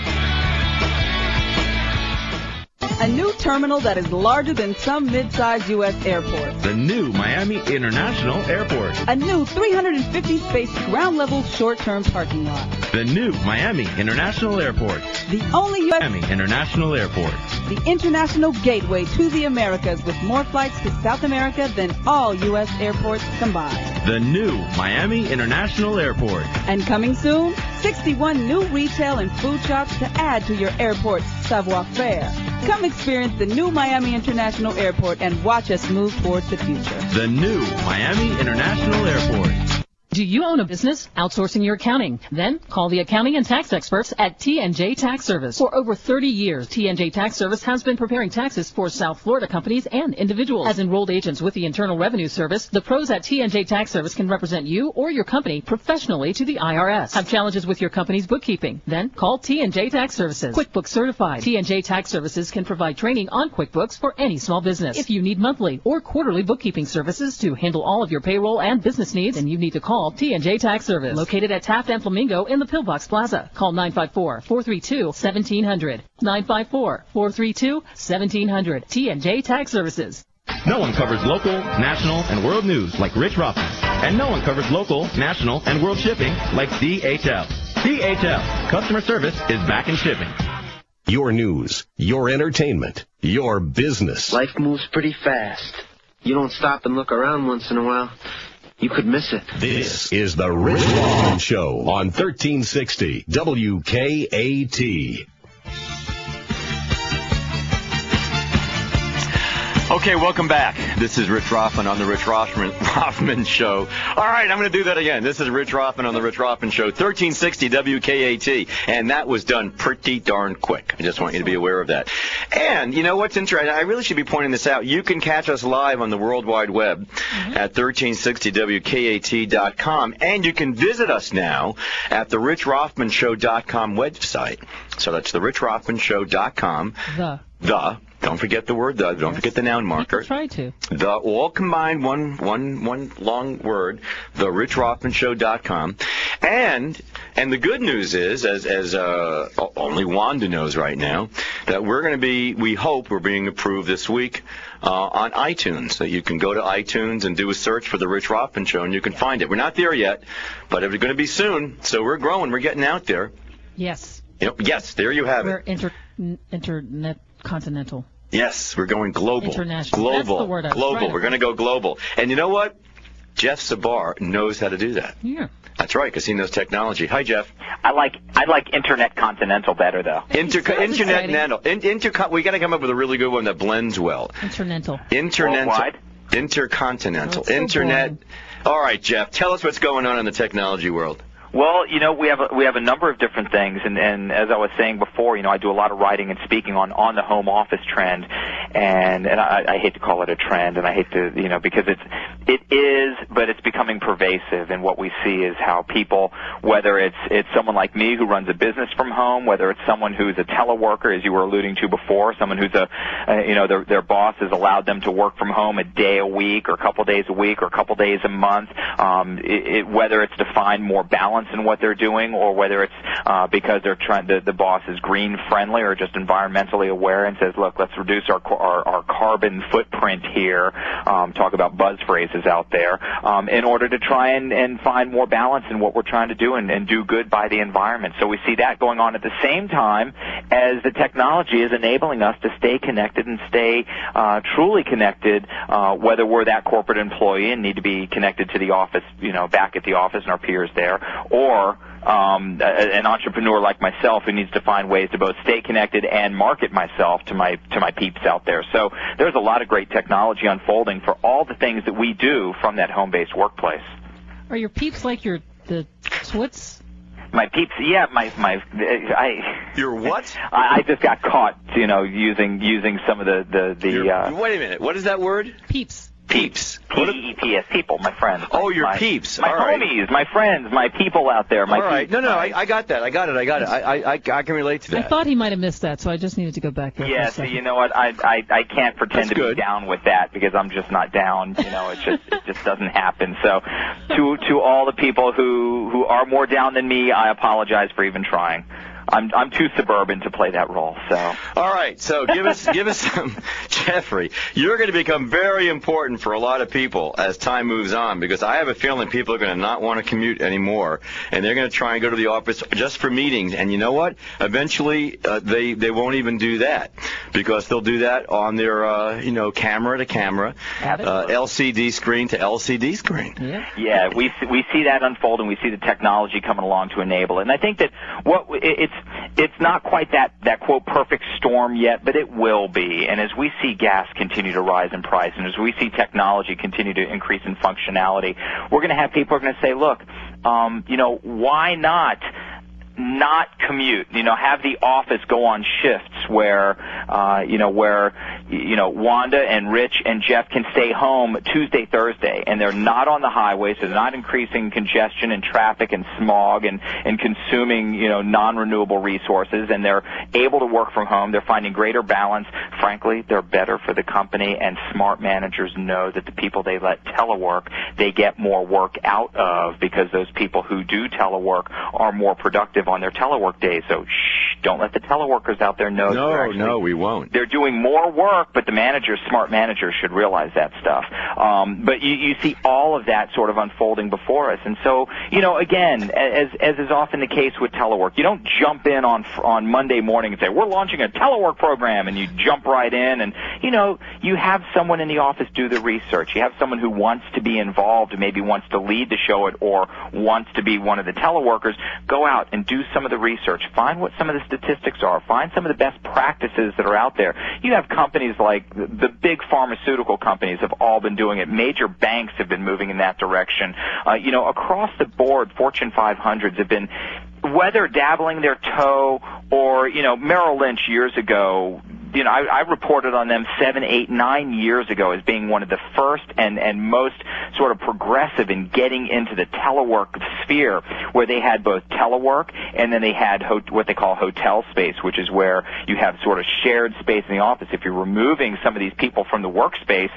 A new terminal that is larger than some mid-sized U.S. airports. The new Miami International Airport. A new 350-space ground-level short-term parking lot. The new Miami International Airport. The only U.S. Miami International Airport. The international gateway to the Americas, with more flights to South America than all U.S. airports combined. The new Miami International Airport. And coming soon, 61 new retail and food shops to add to your airport's savoir-faire. Come experience the new Miami International Airport and watch us move towards the future. The new Miami International Airport. Do you own a business outsourcing your accounting? Then call the accounting and tax experts at T&J Tax Service. For over 30 years, T&J Tax Service has been preparing taxes for South Florida companies and individuals. As enrolled agents with the Internal Revenue Service, the pros at T&J Tax Service can represent you or your company professionally to the IRS. Have challenges with your company's bookkeeping? Then call T&J Tax Services. QuickBooks certified, T&J Tax Services can provide training on QuickBooks for any small business. If you need monthly or quarterly bookkeeping services to handle all of your payroll and business needs, then you need to call T&J Tax Service, located at Taft and Flamingo in the Pillbox Plaza. Call 954-432-1700. 954-432-1700. T&J Tax Services. No one covers local, national, and world news like Rich Rothman. And no one covers local, national, and world shipping like DHL. DHL. Customer service is back in shipping. Your news, your entertainment, your business. Life moves pretty fast. You don't stop and look around once in a while. You could miss it. This is the Rich Rothman Show on 1360 WKAT. Okay, welcome back. This is Rich Rothman on the Rich Rothman Show. All right, I'm going to do that again. This is Rich Rothman on the Rich Rothman Show, 1360 WKAT, and that was done pretty darn quick. I just want you to be aware of that. And you know what's interesting? I really should be pointing this out. You can catch us live on the World Wide Web at 1360WKAT.com, and you can visit us now at the richrothmanshow.com website. So that's the richrothmanshow.com. The. Don't forget the word the. Don't forget the noun marker. Try to. The all combined one long word. The richrothmanshow.com. And the good news is, as only Wanda knows right now, that we're going to be. We hope we're being approved this week on iTunes. So you can go to iTunes and do a search for the Rich Rothman Show, and you can find it. We're not there yet, but it's going to be soon. So we're growing. We're getting out there. Yes. You know, yes. There you have it. We're internet. Continental. Yes, we're going global. International. Global. That's the word I was global. We're going to go global. And you know what? Jeff Zbar knows how to do that. Yeah. That's right, because he knows technology. Hi, Jeff. I like Internet Continental better, though. Intercontinental. We got to come up with a really good one that blends well. Intercontinental. So Internet. Boring. All right, Jeff. Tell us what's going on in the technology world. Well, you know, we have a number of different things, and as I was saying before, you know, I do a lot of writing and speaking on the home office trend, and I hate to call it a trend, and I hate to, you know, because it is, but it's becoming pervasive, and what we see is how people, whether it's someone like me who runs a business from home, whether it's someone who's a teleworker, as you were alluding to before, someone who's their boss has allowed them to work from home a day a week, or a couple days a week, or a couple days a month, whether it's to find more balance in what they're doing, or whether it's because they're trying. The boss is green friendly or just environmentally aware and says, "Look, let's reduce our carbon footprint here." Talk about buzz phrases out there in order to try and find more balance in what we're trying to do and do good by the environment. So we see that going on at the same time as the technology is enabling us to stay connected and stay truly connected, whether we're that corporate employee and need to be connected to the office, you know, back at the office and our peers there. Or an entrepreneur like myself who needs to find ways to both stay connected and market myself to my peeps out there. So there's a lot of great technology unfolding for all the things that we do from that home-based workplace. Are your peeps like the twits? My peeps, yeah, I. Your what? I just got caught, you know, using some of the. Wait a minute, what is that word? Peeps. Peeps. P-E-E-P-S, people, my friends. Oh, your peeps. My homies, my friends, my people out there. All right. No, I got that. I got it. I can relate to that. I thought he might have missed that, so I just needed to go back there. Yeah, so you know what? I can't pretend to be down with that because I'm just not down. You know, it just doesn't happen. So to all the people who are more down than me, I apologize for even trying. I'm too suburban to play that role. So all right, so give us some, Jeffrey. You're going to become very important for a lot of people as time moves on, because I have a feeling people are going to not want to commute anymore, and they're going to try and go to the office just for meetings. And you know what? Eventually, they won't even do that, because they'll do that on their camera to camera, LCD screen to LCD screen. Yeah, we see that unfold, and we see the technology coming along to enable it. And I think that it's not quite that quote perfect storm yet, but it will be. And as we see gas continue to rise in price, and as we see technology continue to increase in functionality, we're going to have people who are going to say, look, why not commute, have the office go on shifts where Wanda and Rich and Jeff can stay home Tuesday, Thursday, and they're not on the highways, so they're not increasing congestion and traffic and smog and consuming, non-renewable resources, and they're able to work from home. They're finding greater balance. Frankly, they're better for the company, and smart managers know that the people they let telework, they get more work out of, because those people who do telework are more productive on their telework days. So shh, don't let the teleworkers out there know. No, we won't. They're doing more work, but the managers, smart managers, should realize that stuff. But you see all of that sort of unfolding before us. And so, again, as is often the case with telework, you don't jump in on Monday morning and say, we're launching a telework program, and you jump right in. And, you have someone in the office do the research. You have someone who wants to be involved and maybe wants to lead the show or wants to be one of the teleworkers. Go out and do some of the research. Find what some of the statistics are. Find some of the best practices that are out there. You have companies like the big pharmaceutical companies have all been doing it. Major banks have been moving in that direction. Across the board, Fortune 500s have been whether dabbling their toe or, Merrill Lynch years ago, I reported on them 7, 8, 9 years ago as being one of the first and most sort of progressive in getting into the telework sphere, where they had both telework and then they had what they call hotel space, which is where you have sort of shared space in the office. If you're removing some of these people from the workspace,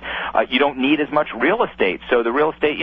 you don't need as much real estate. So the real estate,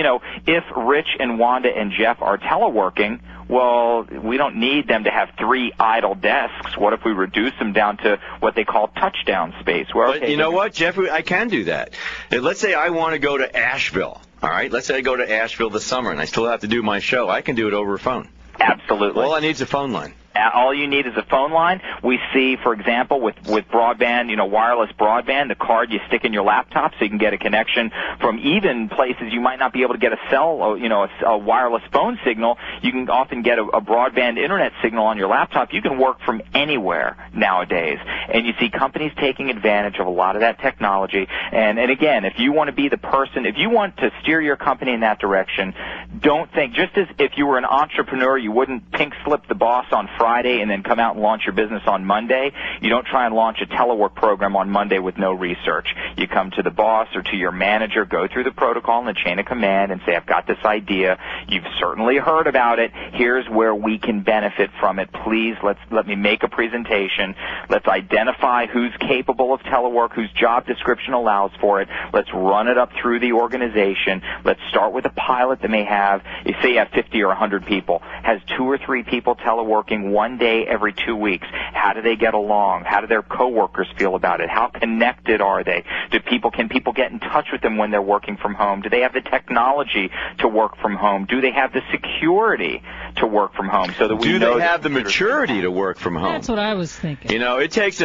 if Rich and Wanda and Jeff are teleworking, well, we don't need them to have 3 idle desks. What if we reduce them down to what they call touchdown space? Well, okay, you know what, Jeffrey? I can do that. Let's say I want to go to Asheville. All right? Let's say I go to Asheville this summer, and I still have to do my show. I can do it over phone. Absolutely. All I need is a phone line. All you need is a phone line. We see, for example, with broadband, wireless broadband, the card you stick in your laptop so you can get a connection from even places you might not be able to get a cell, a wireless phone signal. You can often get a broadband internet signal on your laptop. You can work from anywhere nowadays. And you see companies taking advantage of a lot of that technology. And again, if you want to be the person, if you want to steer your company in that direction, don't think, just as if you were an entrepreneur, you wouldn't pink slip the boss on Friday and then come out and launch your business on Monday. You don't try and launch a telework program on Monday with no research. You come to the boss or to your manager, go through the protocol and the chain of command and say, I've got this idea. You've certainly heard about it. Here's where we can benefit from it. Please, let me make a presentation. Let's identify who's capable of telework, whose job description allows for it. Let's run it up through the organization. Let's start with a pilot that may have, say you have 50 or 100 people, has 2 or 3 people teleworking one day every 2 weeks. How do they get along? How do their coworkers feel about it? How connected are they? Can people get in touch with them when they're working from home? Do they have the technology to work from home? Do they have the security to work from home? So that do they have the maturity to work from home? That's what I was thinking. It takes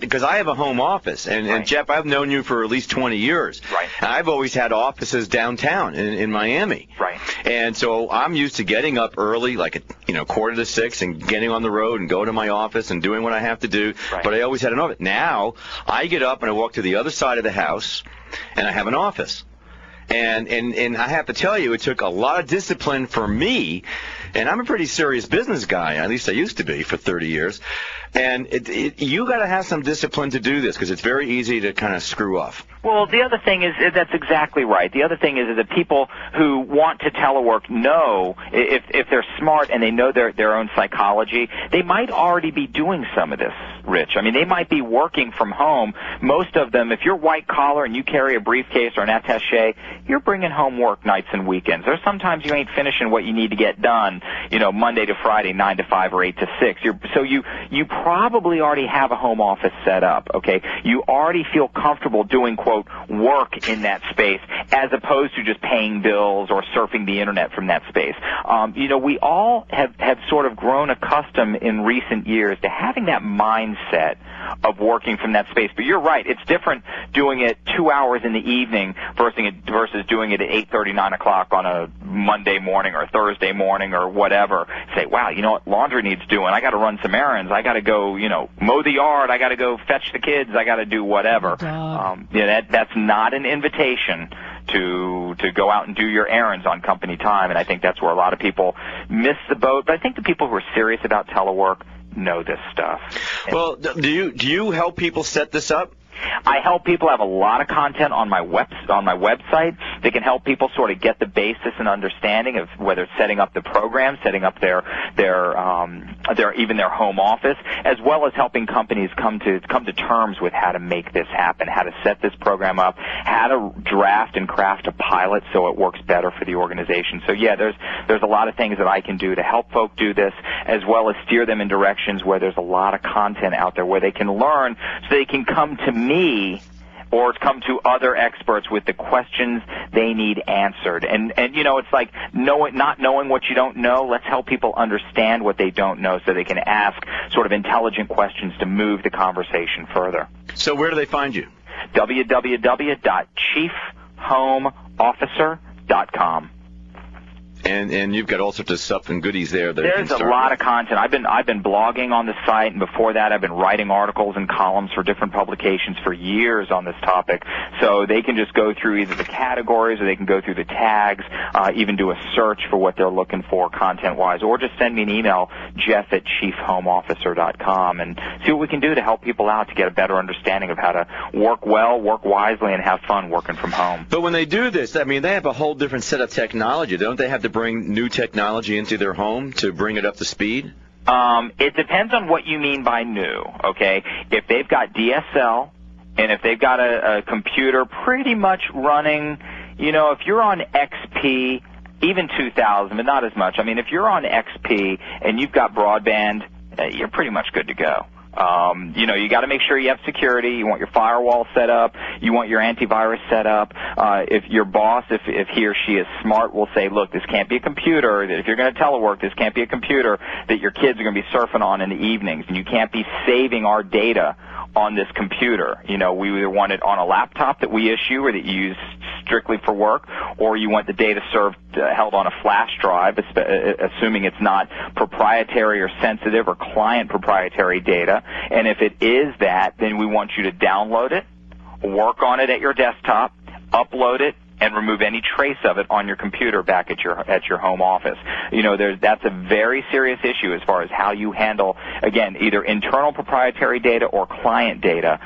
because I have a home office, and Jeff, I've known you for at least 20 years. Right. And I've always had offices downtown in Miami. Right. And so I'm used to getting up early, like quarter to 6, and getting on the road and go to my office and doing what I have to do. Right. But I always had an office. Now I get up and I walk to the other side of the house and I have an office. And I have to tell you, it took a lot of discipline for me And I'm a pretty serious business guy, at least I used to be for 30 years. And you got to have some discipline to do this because it's very easy to kind of screw up. Well, the other thing is that's exactly right. The other thing is that people who want to telework know if they're smart and they know their own psychology, they might already be doing some of this, Rich. I mean, they might be working from home. Most of them, if you're white collar and you carry a briefcase or an attaché, you're bringing home work nights and weekends. Or sometimes you ain't finishing what you need to get done, you know, Monday to Friday, 9 to 5 or 8 to 6. So you probably already have a home office set up, okay? You already feel comfortable doing, quote, work in that space as opposed to just paying bills or surfing the internet from that space. You know, we all have sort of grown accustomed in recent years to having that mindset of working from that space. But you're right, it's different doing it 2 hours in the evening versus doing it at 8:30, 9 o'clock on a Monday morning or Thursday morning or whatever. Say, wow, you know what, laundry needs doing. I got to run some errands. I got to go, you know, mow the yard. I got to go fetch the kids. I got to do whatever. Yeah, that's not an invitation to go out and do your errands on company time, and I think that's where a lot of people miss the boat. But I think the people who are serious about telework know this stuff. Well, do you help people set this up? I help people. I have a lot of content on my website that can help people sort of get the basis and understanding of whether it's setting up the program, setting up their home office, as well as helping companies come to terms with how to make this happen, how to set this program up, how to draft and craft a pilot so it works better for the organization. So yeah, there's a lot of things that I can do to help folk do this, as well as steer them in directions where there's a lot of content out there where they can learn, so they can come to me or come to other experts with the questions they need answered. And you know, it's like not knowing what you don't know. Let's help people understand what they don't know so they can ask sort of intelligent questions to move the conversation further. So where do they find you? www.chiefhomeofficer.com. And you've got all sorts of stuff and goodies there. There's a lot of content. I've been blogging on the site, and before that I've been writing articles and columns for different publications for years on this topic. So they can just go through either the categories or they can go through the tags, even do a search for what they're looking for content-wise, or just send me an email, jeff@chiefhomeofficer.com, and see what we can do to help people out to get a better understanding of how to work well, work wisely, and have fun working from home. But when they do this, I mean, they have a whole different set of technology. Don't they have to bring new technology into their home to bring it up to speed? It depends on what you mean by new, okay? If they've got DSL and if they've got a computer pretty much running, you know, if you're on XP, even 2000, but not as much. I mean, if you're on XP and you've got broadband, you're pretty much good to go. You know, you got to make sure you have security. You want your firewall set up. You want your antivirus set up. If your boss, if he or she is smart, will say, look, this can't be a computer. If you're going to telework, this can't be a computer that your kids are going to be surfing on in the evenings. And you can't be saving our data on this computer. You know, we either want it on a laptop that we issue or that you use strictly for work, or you want the data served held on a flash drive, assuming it's not proprietary or sensitive or client proprietary data. And if it is that, then we want you to download it, work on it at your desktop, upload it, and remove any trace of it on your computer back at your home office. You know, that's a very serious issue as far as how you handle, again, either internal proprietary data or client data,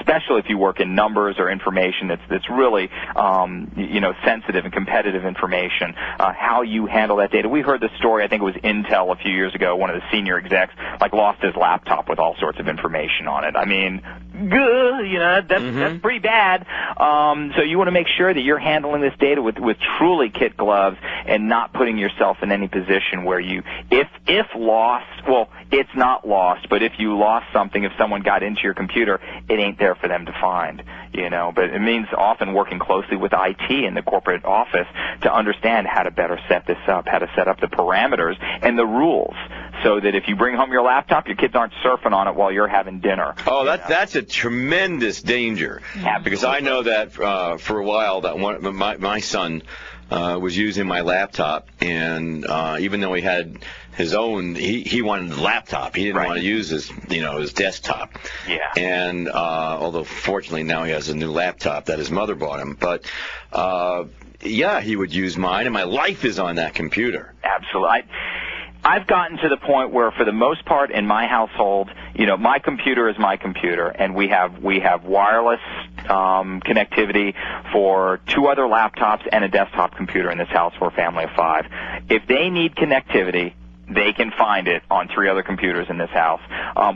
especially if you work in numbers or information that's really, you know, sensitive and competitive information, how you handle that data. We heard the story, I think it was Intel a few years ago, one of the senior execs, like, lost his laptop with all sorts of information on it. I mean, you know, that's pretty bad. So you want to make sure that you're handling this data with truly kid gloves and not putting yourself in any position where you, if lost, well, it's not lost, but if you lost something, if someone got into your computer, it ain't there for them to find, you know. But it means often working closely with IT in the corporate office to understand how to better set this up, how to set up the parameters and the rules so that if you bring home your laptop, your kids aren't surfing on it while you're having dinner. Oh, that's a tremendous danger. Yeah. Because I know that for a while that my son was using my laptop, and even though he had his own, he wanted the laptop. He didn't want to use his, you know, his desktop. Yeah. And although fortunately now he has a new laptop that his mother bought him, but yeah, he would use mine, and my life is on that computer. Absolutely. I've gotten to the point where, for the most part, in my household, you know, my computer is my computer, and we have wireless connectivity for two other laptops and a desktop computer in this house for a family of five. If they need connectivity, they can find it on three other computers in this house.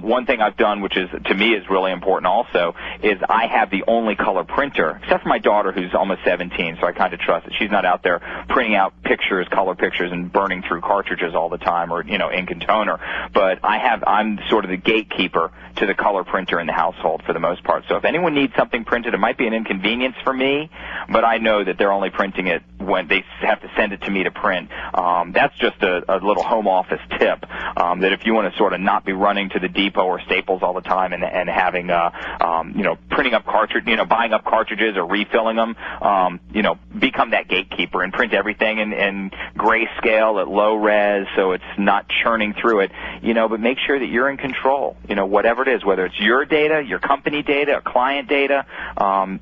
One thing I've done, which is to me is really important also, is I have the only color printer, except for my daughter who's almost 17, so I kind of trust that she's not out there printing out pictures, color pictures, and burning through cartridges all the time, or, you know, ink and toner. But I'm sort of the gatekeeper to the color printer in the household for the most part. So if anyone needs something printed, it might be an inconvenience for me, but I know that they're only printing it when they have to send it to me to print. That's just a little home office tip, that if you want to sort of not be running to the Depot or Staples all the time and having, you know, printing up cartridge, you know, buying up cartridges or refilling them, you know, become that gatekeeper and print everything in grayscale at low res so it's not churning through it, you know, but make sure that you're in control, you know, whatever it is, whether it's your data, your company data, client data,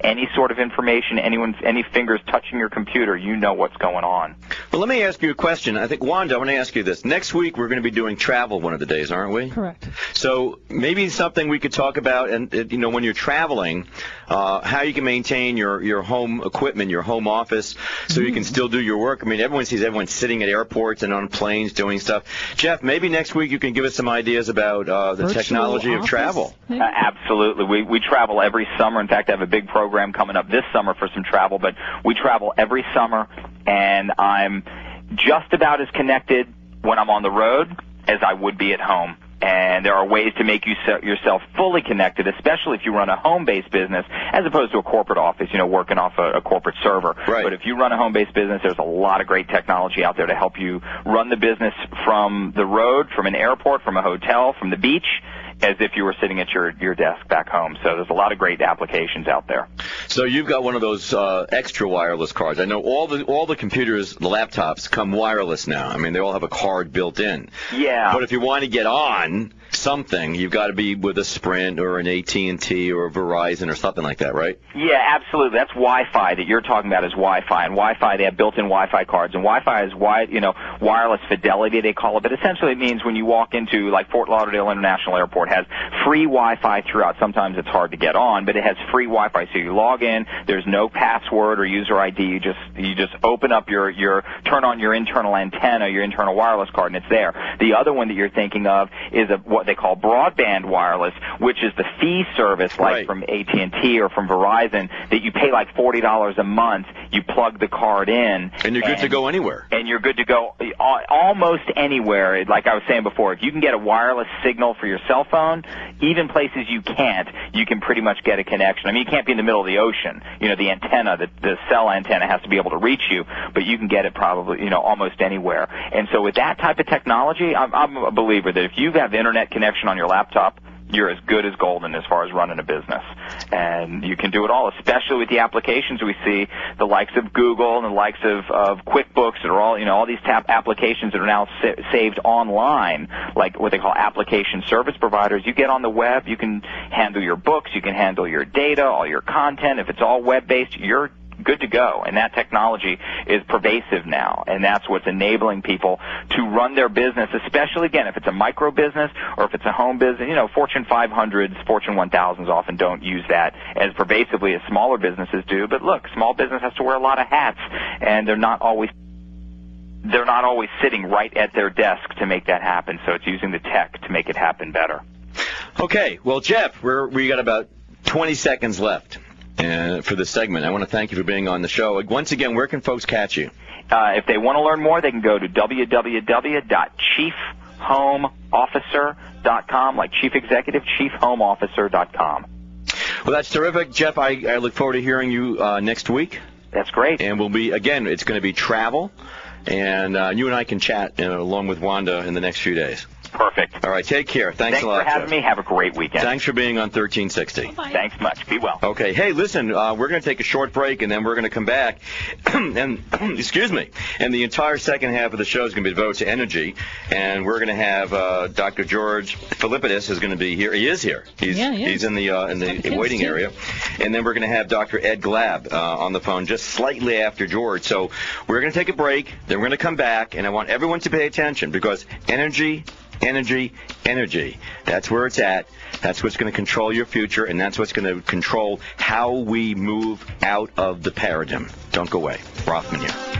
any sort of information, any fingers touching your computer, you know what's going on. Well, let me ask you a question. I think, Wanda, I want to ask you this. Next week, we're going to be doing travel one of the days, aren't we? Correct. So maybe something we could talk about, and you know, when you're traveling, how you can maintain your home equipment, your home office, so you can still do your work. I mean, everyone sees everyone sitting at airports and on planes doing stuff. Jeff, maybe next week you can give us some ideas about the virtual technology office of travel. Absolutely. We travel every summer. In fact, I have a big program coming up this summer for some travel, but we travel every summer, and I'm just about as connected when I'm on the road as I would be at home. And there are ways to make yourself fully connected, especially if you run a home-based business as opposed to a corporate office, you know, working off a corporate server. Right. But if you run a home-based business, there's a lot of great technology out there to help you run the business from the road, from an airport, from a hotel, from the beach, as if you were sitting at your desk back home. So there's a lot of great applications out there. So you've got one of those extra wireless cards. I know all the computers, the laptops, come wireless now. I mean, they all have a card built in. Yeah. But if you want to get on something, you've got to be with a Sprint or an AT&T or a Verizon or something like that, right? Yeah, absolutely. That's Wi-Fi that you're talking about is Wi-Fi. And Wi-Fi, they have built-in Wi-Fi cards. And Wi-Fi is wireless fidelity, they call it. But essentially it means when you walk into, like, Fort Lauderdale International Airport has free Wi-Fi throughout. Sometimes it's hard to get on, but it has free Wi-Fi. So you log in, there's no password or user ID. You just open up turn on your internal antenna, your internal wireless card, and it's there. The other one that you're thinking of is what they call broadband wireless, which is the fee service, like right, from AT&T or from Verizon, that you pay like $40 a month. You plug the card in, and you're good to go anywhere. And you're good to go almost anywhere. Like I was saying before, if you can get a wireless signal for your cell phone, even places you can't, you can pretty much get a connection. I mean, you can't be in the middle of the ocean. You know, the cell antenna has to be able to reach you, but you can get it probably, you know, almost anywhere. And so with that type of technology, I'm a believer that if you have internet connection on your laptop, you're as good as golden as far as running a business. And you can do it all, especially with the applications we see, the likes of Google and the likes of QuickBooks that are all, you know, all these applications that are now saved online, like what they call application service providers. You get on the web, you can handle your books, you can handle your data, all your content. If it's all web-based, you're good to go, and that technology is pervasive now, and that's what's enabling people to run their business, especially, again, if it's a micro business or if it's a home business. You know, Fortune 500s, Fortune 1000s often don't use that as pervasively as smaller businesses do, but look, small business has to wear a lot of hats, and they're not always sitting right at their desk to make that happen, so it's using the tech to make it happen better. Okay, well, Jeff, we got about 20 seconds left. And for this segment, I want to thank you for being on the show. Once again, where can folks catch you? If they want to learn more, they can go to www.chiefhomeofficer.com, like chief executive, chiefhomeofficer.com. Well, that's terrific. Jeff, I look forward to hearing you next week. That's great. And we'll be, again, it's going to be travel, and you and I can chat along with Wanda in the next few days. Perfect. All right, take care. Thanks a lot. Thanks for having me. Have a great weekend. Thanks for being on 1360. Bye. Thanks much. Be well. Okay. Hey, listen, we're going to take a short break, and then we're going to come back. And excuse me. And the entire second half of the show is going to be devoted to energy. And we're going to have Dr. George Philippidis is going to be here. He is here. He's in the waiting area. And then we're going to have Dr. Ed Glob on the phone just slightly after George. So we're going to take a break, then we're going to come back, and I want everyone to pay attention because energy. That's where it's at. That's what's going to control your future, and that's what's going to control how we move out of the paradigm. Don't go away. Rothman here.